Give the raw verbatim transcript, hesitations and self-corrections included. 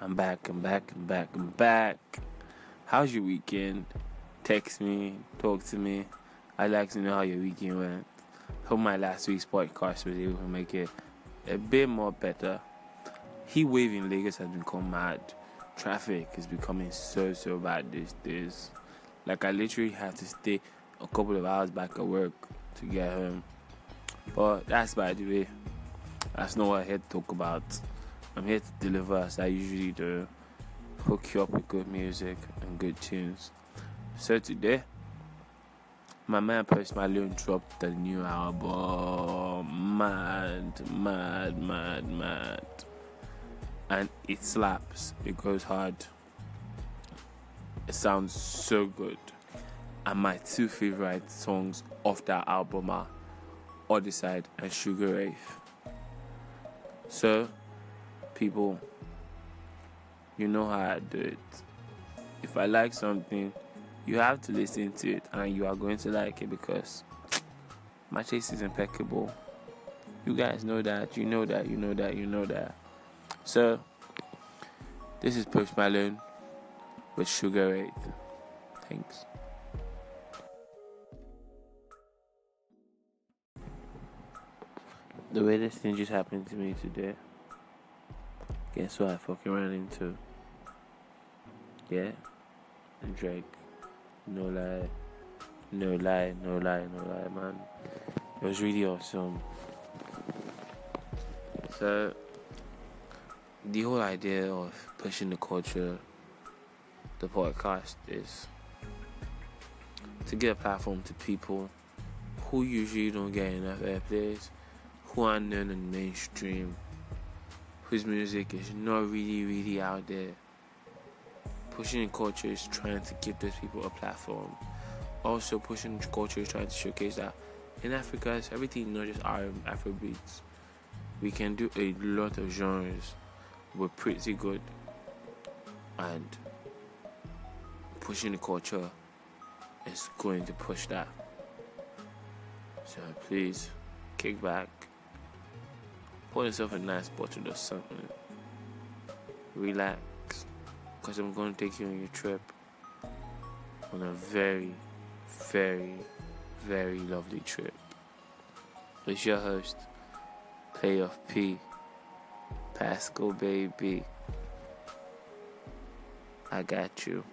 I'm back, I'm back, I'm back, I'm back. How's your weekend? Text me, talk to me. I'd like to know how your weekend went. Hope my last week's podcast was able to make it a bit more better. Heat wave in Lagos has become mad. Traffic is becoming so, so bad these days. Like, I literally had to stay a couple of hours back at work to get home. But that's by the way. That's not what I'm here to talk about. I'm here to deliver as I usually do. Hook you up with good music and good tunes. So today, my man Post Malone dropped the new album. Mad, mad, mad, mad. And it slaps. It goes hard. It sounds so good. And my two favorite songs off that album are Odyssey and Sugar Rave. So, people, you know how I do it. If I like something, you have to listen to it, and you are going to like it because my taste is impeccable. You guys know that, you know that, you know that, you know that. So, this is Post Malone with Sugar Rave. Thanks. The weirdest thing just happened to me today. Guess what I fucking ran into? Yeah, Drake. No lie, no lie, no lie, no lie, man. It was really awesome. So, the whole idea of pushing the culture, the podcast, is to give a platform to people who usually don't get enough airplays, who are known in the mainstream, whose music is not really, really out there. Pushing the culture is trying to give those people a platform. Also, pushing the culture is trying to showcase that in Africa, it's everything, not just our Afrobeats. We can do a lot of genres. We're pretty good. And pushing the culture is going to push that. So please, kick back. Pour yourself a nice bottle or something. Relax. Because I'm going to take you on your trip on a very, very, very lovely trip. It's your host, Playoff P, Pascal Baby. I got you.